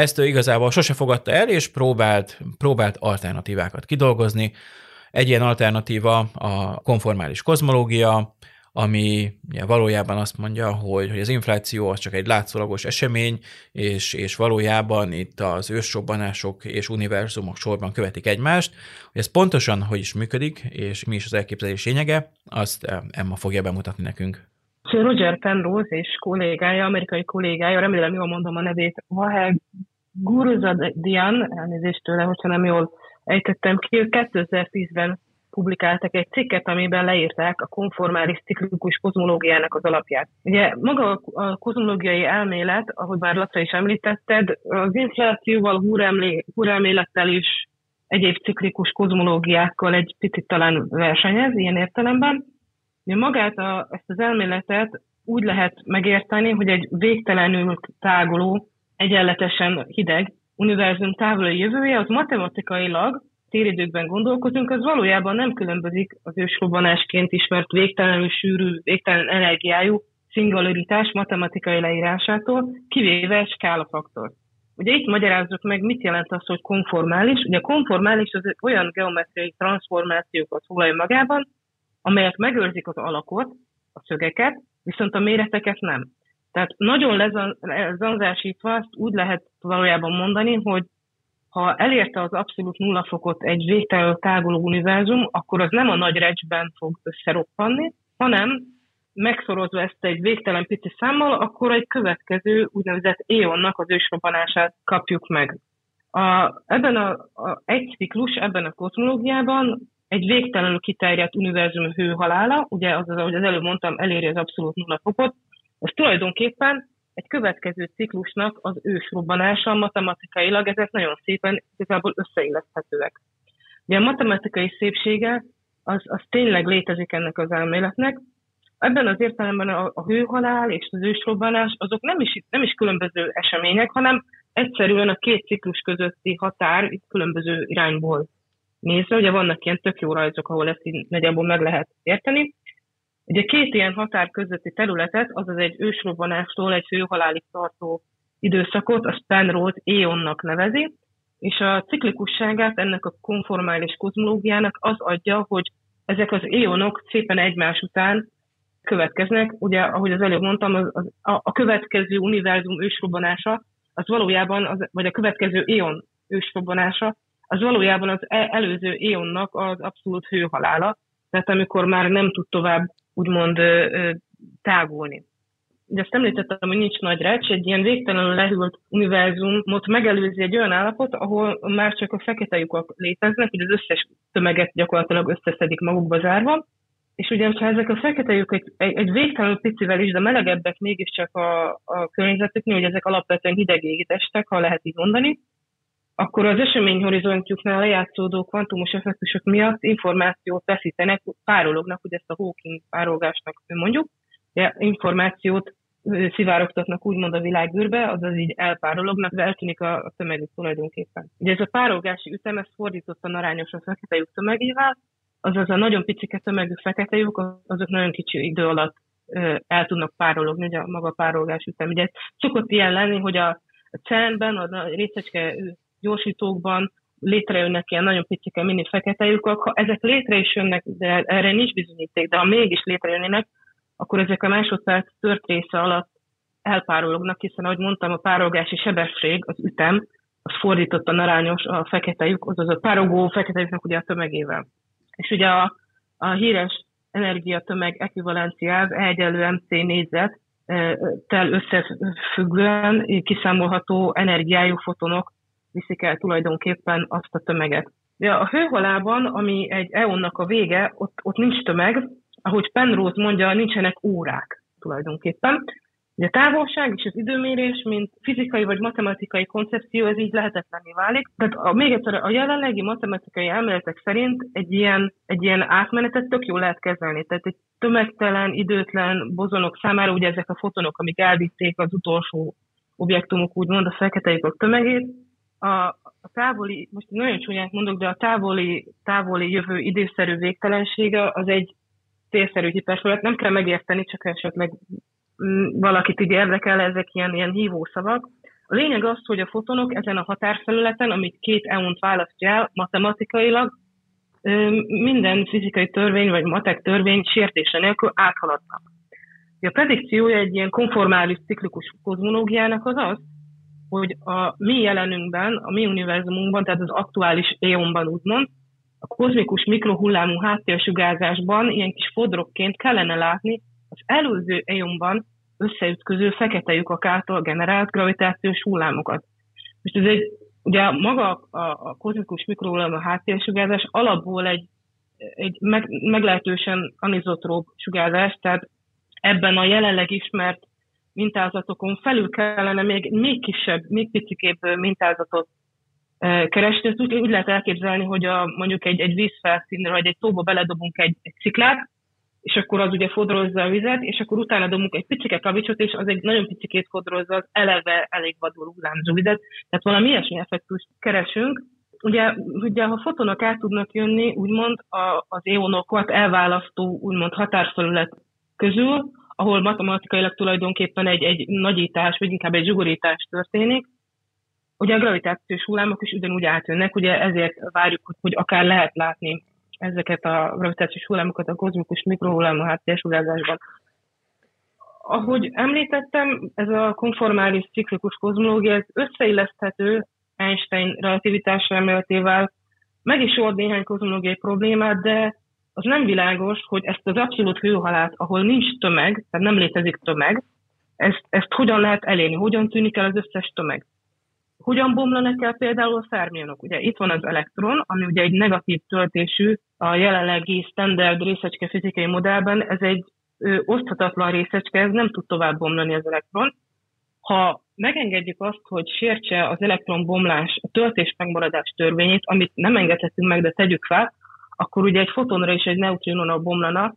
Ezt ő igazából sose fogadta el, és próbált, próbált alternatívákat kidolgozni. Egy ilyen alternatíva a konformális kozmológia, ami valójában azt mondja, hogy, hogy az infláció az csak egy látszólagos esemény, és, és valójában itt az ősrobbanások és univerzumok sorban követik egymást. Hogy ez pontosan hogy is működik, és mi is az elképzelés lényege, azt Emma fogja bemutatni nekünk. Roger Penrose és kollégája, amerikai kollégája, remélem jól mondom a nevét, Vahel Guruzadian, elnézést tőle, hogyha nem jól ejtettem ki, kétezer-tízben publikáltak egy cikket, amiben leírták a konformális ciklikus kozmológiának az alapját. Ugye maga a kozmológiai elmélet, ahogy már Laca is említetted, az inflációval, húrelmélettel és egyéb ciklikus kozmológiákkal egy picit talán versenyez ilyen értelemben. Magát a, ezt az elméletet úgy lehet megérteni, hogy egy végtelenül táguló, egyenletesen hideg univerzum távoli jövője, az matematikailag téridőkben gondolkozunk, az valójában nem különbözik az ősrobbanásként ismert végtelenül sűrű, végtelen energiájú szingularitás matematikai leírásától, kivéve skálafaktort. Ugye itt magyarázzuk meg, mit jelent az, hogy konformális. Ugye a konformális az olyan geometriai transformációkat foglalja magában, amelyek megőrzik az alakot, a szögeket, viszont a méreteket nem. Tehát nagyon lezanzásítva azt úgy lehet valójában mondani, hogy ha elérte az abszolút nulla fokot egy végtelenül táguló univerzum, akkor az nem a nagy recsben fog összeroppanni, hanem megszorozva ezt egy végtelen pici számmal, akkor egy következő úgynevezett éonnak az ősrobbanását kapjuk meg. A, ebben a, a, egy ciklus, ebben a kozmológiában egy végtelenül kiterjedt univerzum hőhalála, ugye az, ahogy az előbb mondtam, eléri az abszolút nulla fokot, az tulajdonképpen egy következő ciklusnak az ősrobbanása matematikailag, ezek nagyon szépen igazából összeilleszthetőek. Ugye a matematikai szépsége az, az tényleg létezik ennek az elméletnek. Ebben az értelemben a, a hőhalál és az ősrobbanás azok nem is, nem is különböző események, hanem egyszerűen a két ciklus közötti határ itt különböző irányból nézve. Ugye vannak ilyen tök jó rajzok, ahol ezt így nagyjából meg lehet érteni. Ugye két ilyen határ közötti területet, azaz egy ősrobbanástól egy hőhalálig tartó időszakot, a Penrose éonnak nevezi, és a ciklikusságát ennek a konformális kozmológiának az adja, hogy ezek az éonok szépen egymás után következnek. Ugye, ahogy az előbb mondtam, az, az, a, a következő univerzum ősrobbanása, az valójában, az, vagy a következő éon ősrobbanása, az valójában az előző éonnak az abszolút hőhalála, tehát amikor már nem tud tovább úgymond tágulni. Ugye azt említettem, hogy nincs nagy recs, egy ilyen végtelenül lehűlt univerzumot megelőzi egy olyan állapot, ahol már csak a fekete lyukak léteznek, hogy az összes tömeget gyakorlatilag összeszedik magukba zárva, és ugyanis ha ezek a fekete lyuk egy, egy végtelenül picivel is, de melegebbek mégiscsak a, a környezetüknél, hogy ezek alapvetően hideg égi testek, ha lehet így mondani, akkor az eseményhorizontjuknál lejátszódó kvantumos effektusok miatt információt veszítenek, párolognak, ugye ezt a Hawking párolgásnak mondjuk, de információt szivárogtatnak úgymond a világűrbe, azaz így elpárolognak, de eltűnik a tömegük tulajdonképpen. Ugye ez a párogási ütem, ez fordítottan arányos a fekete lyuk tömegével, azaz a nagyon picike tömegű fekete lyuk, azok nagyon kicsi idő alatt el tudnak párologni, ugye a maga párolgás ütem. Ugye szokott ilyen lenni, hogy a cernben, a részecske gyorsítókban létrejönnek ilyen nagyon picike mini fekete lyukak. Ha ezek létre is jönnek, de erre nincs bizonyíték, de ha mégis létrejönnének, akkor ezek a másodperc tört része alatt elpárolognak, hiszen ahogy mondtam, a párolgási sebesség, az ütem, az fordítottan arányos a fekete lyuk, azaz a párolgó fekete lyuknak ugye a tömegével. És ugye a, a híres energiatömeg ekvivalenciáz E egyenlő mc négyzet tel összefüggően kiszámolható energiájú fotonok viszik el tulajdonképpen azt a tömeget. De a hőhalában, ami egy éonnak a vége, ott, ott nincs tömeg, ahogy Penrose mondja, nincsenek órák tulajdonképpen. De a távolság és az időmérés, mint fizikai vagy matematikai koncepció, ez így lehetetlenné válik. Tehát a, még egyszer, a jelenlegi matematikai elméletek szerint egy ilyen, egy ilyen átmenetet tök jól lehet kezelni. Tehát egy tömegtelen, időtlen bozonok számára, ugye ezek a fotonok, amik elvitték az utolsó objektumok, úgymond a fekete lyukak tömegét, A távoli, most nagyon csúnyát mondok, de a távoli, távoli jövő időszerű végtelensége az egy térszerű hiperfelület. Nem kell megérteni, csak esetleg valakit így érdekel, ezek ilyen, ilyen hívószavak. A lényeg az, hogy a fotonok ezen a határfelületen, amit két eont választja el, matematikailag minden fizikai törvény vagy matek törvény sértése nélkül áthaladnak. A predikciója egy ilyen konformális ciklikus kozmológiának az az, hogy a mi jelenünkben, a mi univerzumunkban, tehát az aktuális éonban úgymond, a kozmikus mikrohullámú háttérsugárzásban ilyen kis fodrokként kellene látni az előző éonban összeütköző fekete lyukak által generált gravitációs hullámokat. Most ez egy, ugye maga a, a kozmikus mikrohullámú háttérsugárzás alapból egy, egy meg, meglehetősen anizotróp sugárzás, tehát ebben a jelenleg ismert mintázatokon felül kellene még, még kisebb, még picikébb mintázatot keresni. Úgy, úgy lehet elképzelni, hogy a, mondjuk egy, egy vízfelszínre, vagy egy tóba beledobunk egy, egy sziklát, és akkor az ugye fodrozza a vizet, és akkor utána dobunk egy picike kavicsot, és az egy nagyon picikét fodrozza az eleve elég vadul hullámzó vizet. Tehát valami ilyesmi effektust keresünk. Ugye, ugye ha fotonok át tudnak jönni, úgymond a, az éonokat elválasztó úgymond határfelület közül, ahol matematikailag tulajdonképpen egy, egy nagyítás, vagy inkább egy zsugorítás történik, ugye a gravitációs hullámok is ugyanúgy átjönnek, ugye ezért várjuk, hogy akár lehet látni ezeket a gravitációs hullámokat a kozmikus mikrohullámú háttérsugárzásban. Ahogy említettem, ez a konformális ciklikus kozmológia, ez összeilleszthető Einstein relativitása elméletével, meg is old néhány kozmológiai problémát, de az nem világos, hogy ezt az abszolút hőhalát, ahol nincs tömeg, tehát nem létezik tömeg, ezt, ezt hogyan lehet elérni, hogyan tűnik el az összes tömeg. Hogyan bomlanak el például a fermionok? Ugye itt van az elektron, ami ugye egy negatív töltésű, a jelenlegi standard részecske fizikai modellben, ez egy ö, oszthatatlan részecske, ez nem tud tovább bomlani az elektron. Ha megengedjük azt, hogy sértse az elektronbomlás a töltés megmaradás törvényét, amit nem engedhetünk meg, de tegyük fel, akkor ugye egy fotonra is egy neutrinónak bomlana,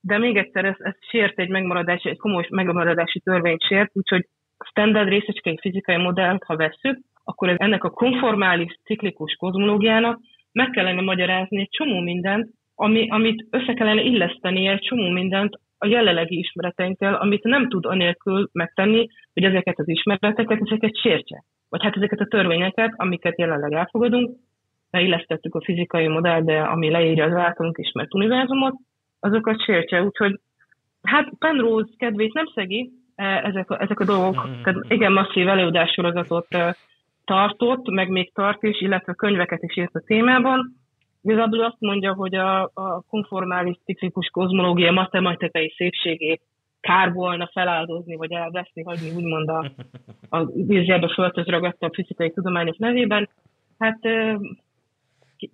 de még egyszer ez, ez sért egy megmaradási, egy komoly megmaradási törvényt sért, úgyhogy standard részecskei fizikai modellt, ha vesszük, akkor ez ennek a konformális ciklikus kozmológiának meg kellene magyarázni egy csomó mindent, ami, amit össze kellene illeszteni egy csomó mindent a jelenlegi ismereteinkkel, amit nem tud anélkül megtenni, hogy ezeket az ismereteket, ezeket sértse. Vagy hát ezeket a törvényeket, amiket jelenleg elfogadunk, leillesztettük a fizikai modellbe, ami leírja az általunk ismert univerzumot, azokat sértse. Úgyhogy hát Penrose kedvét nem szegi, ezek a, ezek a dolgok, tehát igen, masszív előadássorozatot tartott, meg még tart is, illetve könyveket is írt a témában. Igazából azt mondja, hogy a, a konformális ciklikus kozmológia matematikai szépségét kár volna feláldozni, vagy elveszni, hagyni úgymond a, a vízjelbe földhöz ragadtabb fizikai tudományok nevében. Hát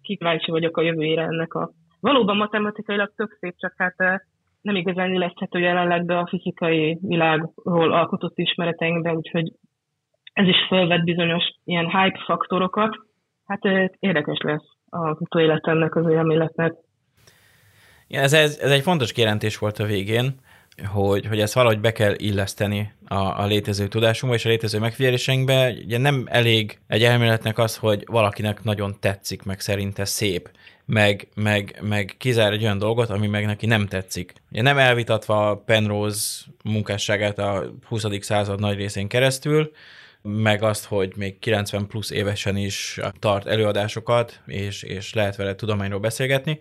kíváncsi vagyok a jövőjére ennek a... Valóban matematikailag tök szép, csak hát nem igazán illeszthető jelenleg be a fizikai világról alkotott ismereteinkbe, úgyhogy ez is felvet bizonyos ilyen hype faktorokat. Hát érdekes lesz az utóélet ennek az elméletnek. Ja, ez, ez, ez egy fontos kijelentés volt a végén, hogy, hogy ezt valahogy be kell illeszteni a, a létező tudásunkba és a létező megfigyeléseinkbe. Ugye nem elég egy elméletnek az, hogy valakinek nagyon tetszik, meg szerinte szép, meg, meg, meg kizár egy olyan dolgot, ami meg neki nem tetszik. Ugye nem elvitatva Penrose munkásságát a huszadik század nagy részén keresztül, meg azt, hogy még kilencven plusz évesen is tart előadásokat, és, és lehet vele tudományról beszélgetni.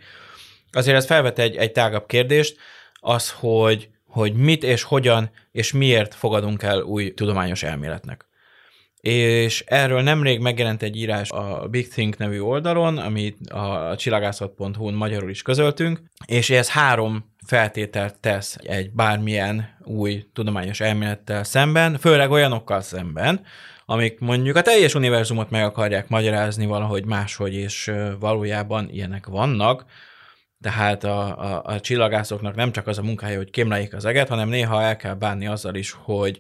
Azért ez felvet egy, egy tágabb kérdést, az, hogy, hogy mit és hogyan és miért fogadunk el új tudományos elméletnek. És erről nemrég megjelent egy írás a Big Think nevű oldalon, amit a csillagászat pont hu-n magyarul is közöltünk, és ez három feltételt tesz egy bármilyen új tudományos elmélettel szemben, főleg olyanokkal szemben, amik mondjuk a teljes univerzumot meg akarják magyarázni valahogy máshogy, és valójában ilyenek vannak. Tehát a, a, a csillagászoknak nem csak az a munkája, hogy kémleljék az eget, hanem néha el kell bánni azzal is, hogy,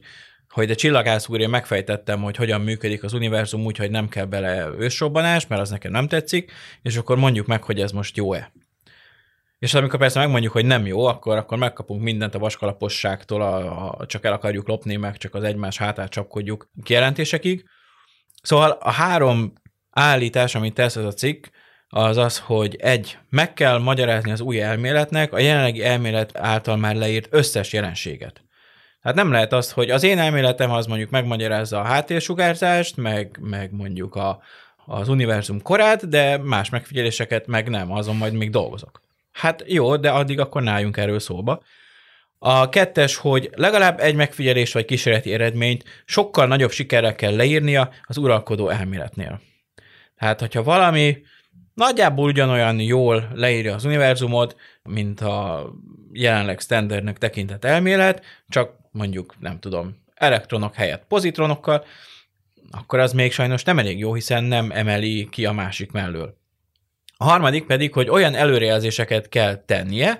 hogy de csillagász úr, én megfejtettem, hogy hogyan működik az univerzum, úgyhogy nem kell bele ősrobbanás, mert az nekem nem tetszik, és akkor mondjuk meg, hogy ez most jó-e. És amikor persze megmondjuk, hogy nem jó, akkor, akkor megkapunk mindent a vaskalaposságtól, a, a, csak el akarjuk lopni, meg csak az egymás hátát csapkodjuk kijelentésekig. Szóval a három állítás, amit tesz ez a cikk, az az, hogy egy, meg kell magyarázni az új elméletnek a jelenlegi elmélet által már leírt összes jelenséget. Hát nem lehet az, hogy az én elméletem az mondjuk megmagyarázza a háttérsugárzást, meg, meg mondjuk a, az univerzum korát, de más megfigyeléseket meg nem, azon majd még dolgozok. Hát jó, de addig akkor ne álljunk erről szóba. A kettes, hogy legalább egy megfigyelés vagy kísérleti eredményt sokkal nagyobb sikerrel kell leírnia az uralkodó elméletnél. Hát, hogyha valami nagyjából ugyanolyan jól leírja az univerzumot, mint a jelenleg standardnek tekintett elmélet, csak mondjuk, nem tudom, elektronok helyett pozitronokkal, akkor az még sajnos nem elég jó, hiszen nem emeli ki a másik mellől. A harmadik pedig, hogy olyan előrejelzéseket kell tennie,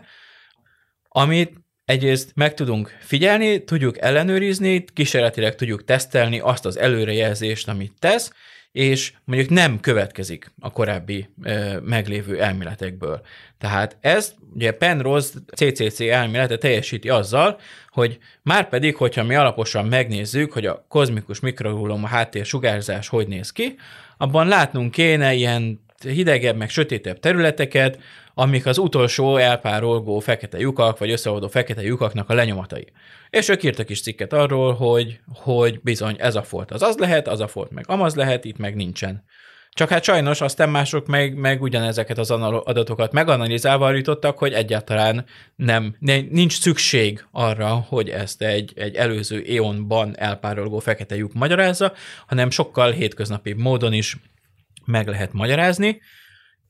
amit egyrészt meg tudunk figyelni, tudjuk ellenőrizni, kísérletileg tudjuk tesztelni azt az előrejelzést, amit tesz, és mondjuk nem következik a korábbi ö, meglévő elméletekből. Tehát ezt ugye Penrose cé cé cé elmélete teljesíti azzal, hogy márpedig, hogyha mi alaposan megnézzük, hogy a kozmikus mikrohullám háttérsugárzás hogy néz ki, abban látnunk kéne ilyen hidegebb, meg sötétebb területeket, amik az utolsó elpárolgó fekete lyukak, vagy összeadó fekete lyukaknak a lenyomatai. És ők írtak is cikket arról, hogy, hogy bizony ez a folt az az lehet, az a folt meg amaz lehet, itt meg nincsen. Csak hát sajnos aztán mások meg, meg ugyanezeket az adatokat meganalizálva állítottak, hogy egyáltalán nem, nincs szükség arra, hogy ezt egy, egy előző éonban elpárolgó fekete lyuk magyarázza, hanem sokkal hétköznapi módon is meg lehet magyarázni,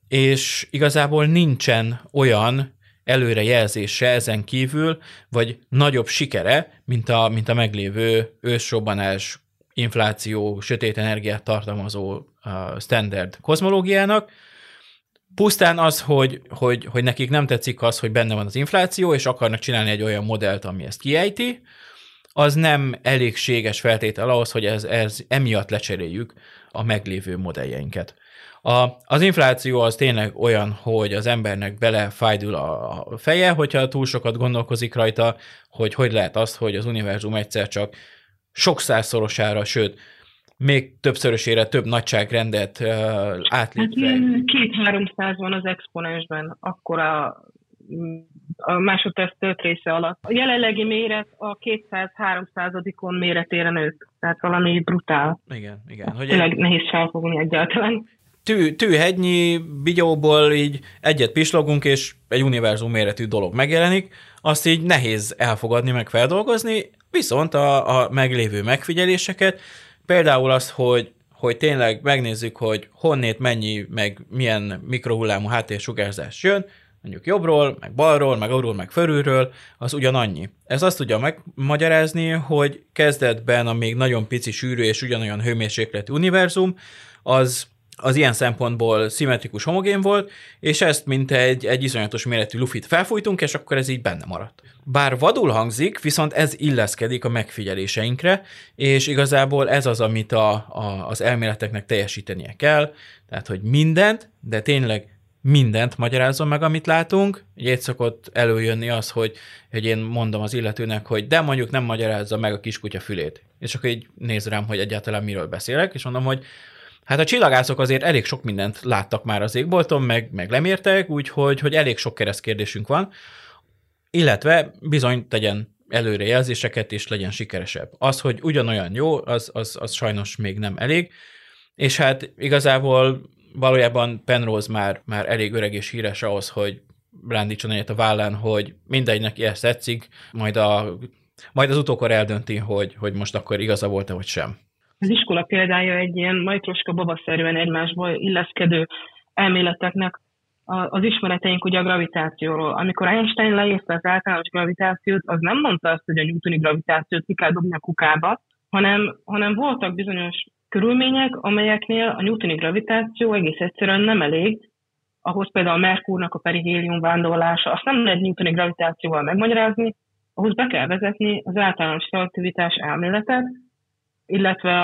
és igazából nincsen olyan előrejelzése ezen kívül, vagy nagyobb sikere, mint a, mint a meglévő ősrobbanás, infláció, sötét energiát tartalmazó uh, standard kozmológiának. Pusztán az, hogy, hogy, hogy nekik nem tetszik az, hogy benne van az infláció, és akarnak csinálni egy olyan modellt, ami ezt kiejti, az nem elégséges feltétel ahhoz, hogy ez, ez emiatt lecseréljük a meglévő modelljeinket. A, az infláció az tényleg olyan, hogy az embernek belefájdul a feje, hogyha túl sokat gondolkozik rajta, hogy hogy lehet az, hogy az univerzum egyszer csak sok százszorosára, sőt, még többszörösére több nagyságrendet uh, átlépve. Hát két-háromszáz van az exponensben, akkor a a másodperc több része alatt. A jelenlegi méret a kétszáz-háromszázadikon méretére nőtt, tehát valami brutál. Igen, igen. Hogy tényleg egy... nehéz felfogni egyáltalán. Tű, tűhegynyi bigyóból így egyet pislogunk, és egy univerzum méretű dolog megjelenik, azt így nehéz elfogadni, meg feldolgozni, viszont a, a meglévő megfigyeléseket, például az, hogy hogy tényleg megnézzük, hogy honnét mennyi, meg milyen mikrohullámú háttérsugárzás jön, mondjuk jobbról, meg balról, meg orról, meg fölülről, az ugyanannyi. Ez azt tudja megmagyarázni, hogy kezdetben a még nagyon pici, sűrű és ugyanolyan hőmérsékletű univerzum, az, az ilyen szempontból szimmetrikus, homogén volt, és ezt mint egy, egy iszonyatos méretű lufit felfújtunk, és akkor ez így benne maradt. Bár vadul hangzik, viszont ez illeszkedik a megfigyeléseinkre, és igazából ez az, amit a, a, az elméleteknek teljesítenie kell, tehát hogy mindent, de tényleg mindent magyarázom meg, amit látunk. Így szokott előjönni az, hogy, hogy én mondom az illetőnek, hogy de mondjuk nem magyarázza meg a kiskutya fülét. És akkor így néz rám, hogy egyáltalán miről beszélek, és mondom, hogy hát a csillagászok azért elég sok mindent láttak már az égbolton, meg, meg lemértek, úgyhogy hogy elég sok keresztkérdésünk van, illetve bizony tegyen előrejelzéseket, és legyen sikeresebb. Az, hogy ugyanolyan jó, az, az, az sajnos még nem elég, és hát igazából valójában Penrose már, már elég öreg és híres ahhoz, hogy rándítson egyet a vállán, hogy mindegy, neki ezt tetszik, majd, a, majd az utókor eldönti, hogy, hogy most akkor igaza volt-e, vagy sem. Az iskola példája egy ilyen majtroska babaszerűen egymásból illeszkedő elméleteknek az ismereteink ugye a gravitációról. Amikor Einstein leírta az általános gravitációt, az nem mondta azt, hogy a newtoni gravitációt ki kell dobni a kukába, hanem, hanem voltak bizonyos körülmények, amelyeknél a newtoni gravitáció egész egyszerűen nem elég, ahhoz például a Merkúrnak a perihélium vándorlása, azt nem lehet newtoni gravitációval megmagyarázni, ahhoz be kell vezetni az általános relativitás elméletet, illetve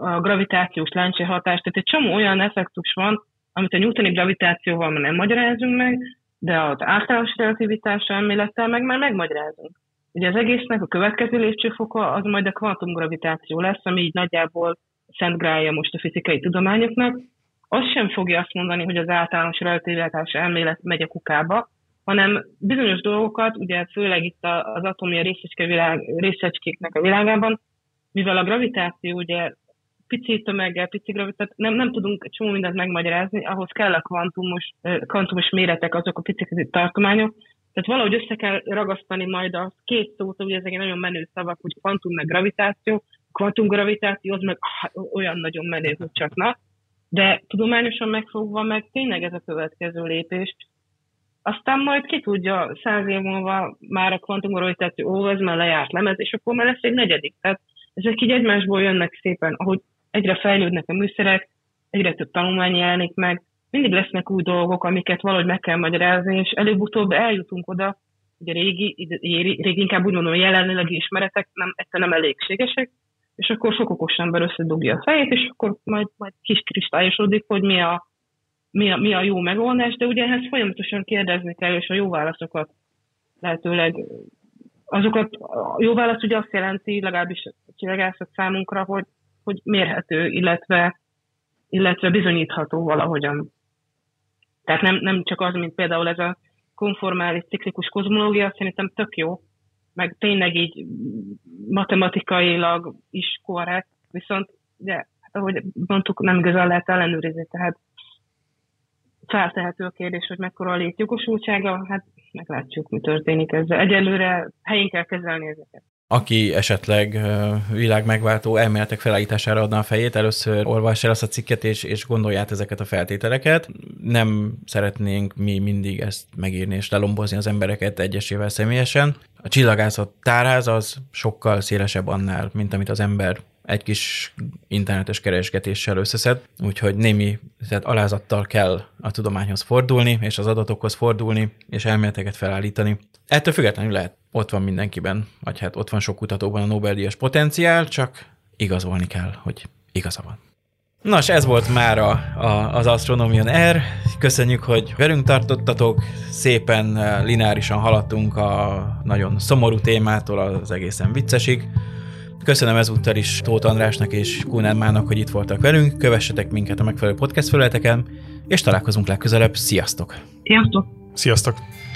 a gravitációs lencse hatást, tehát egy csomó olyan effektus van, amit a newtoni gravitációval nem magyarázunk meg, de az általános relativitás elmélettel meg már megmagyarázunk. Ugye az egésznek a következő lépcsőfoka az majd a kvantumgravitáció lesz, ami így nagyjából szent grálja most a fizikai tudományoknak, az sem fogja azt mondani, hogy az általános relativitás elmélet megy a kukába, hanem bizonyos dolgokat, ugye főleg itt az atomja részecske világ, részecskéknek a világában, mivel a gravitáció ugye pici tömeggel, pici gravitáció, nem, nem tudunk csomó mindent megmagyarázni, ahhoz kell a kvantumos, kvantumos méretek, azok a pici tartományok, tehát valahogy össze kell ragasztani majd a két szót, ugye ezek egy nagyon menő szavak, hogy kvantum meg gravitáció, kvantumgravitáció, az meg olyan nagyon menő, hogy csak na, de tudományosan megfogva meg tényleg ez a következő lépés. Aztán majd ki tudja, száz év múlva már a kvantumgravitáció, ó, ez már lejárt lemez, és akkor már lesz egy negyedik. Tehát ezek így egymásból jönnek szépen, ahogy egyre fejlődnek a műszerek, egyre több tanulmány jelenik meg, mindig lesznek új dolgok, amiket valahogy meg kell magyarázni, és előbb-utóbb eljutunk oda, hogy a régi, régi inkább úgy mondom, jelenlegi ismeretek nem, egyszerűen nem elégségesek, és akkor sok okos ember összedugja a fejét, és akkor majd, majd kis kristályosodik, hogy mi a, mi, a, mi a jó megoldás, de ugye ehhez folyamatosan kérdezni kell, és a jó válaszokat lehetőleg azokat, a jó válasz ugye azt jelenti, legalábbis a csillagászat számunkra, hogy, hogy mérhető, illetve, illetve bizonyítható valahogyan. Tehát nem, nem csak az, mint például ez a konformális ciklikus kozmológia, szerintem tök jó, meg tényleg így matematikailag is korrekt, viszont de, ahogy mondtuk, nem igazán lehet ellenőrizni, tehát feltehető a kérdés, hogy mekkora a létjogosultsága, hát meglátjuk, mi történik ezzel. Egyelőre helyén kell kezelni ezeket. Aki esetleg világmegváltó elméletek felállítására adna a fejét, először olvass el azt a cikket, és, és gondolj át ezeket a feltételeket. Nem szeretnénk mi mindig ezt megírni és lelombozni az embereket egyesével személyesen. A csillagászat tárház az sokkal szélesebb annál, mint amit az ember egy kis internetes keresgetéssel összeszed, úgyhogy némi tehát alázattal kell a tudományhoz fordulni, és az adatokhoz fordulni, és elméleteket felállítani. Ettől függetlenül lehet, ott van mindenkiben, vagy hát ott van sok kutatóban a Nobel-díjas potenciál, csak igazolni kell, hogy igaza van. Nos, ez volt már a, a, az Astronomy on Air. Köszönjük, hogy velünk tartottatok. Szépen lineárisan haladtunk a nagyon szomorú témától az egészen viccesig. Köszönöm ezúttal is Tóth Andrásnak és Kun Emmának, hogy itt voltak velünk. Kövessetek minket a megfelelő podcast felületeken, és találkozunk legközelebb. Sziasztok! Sziasztok! Sziasztok!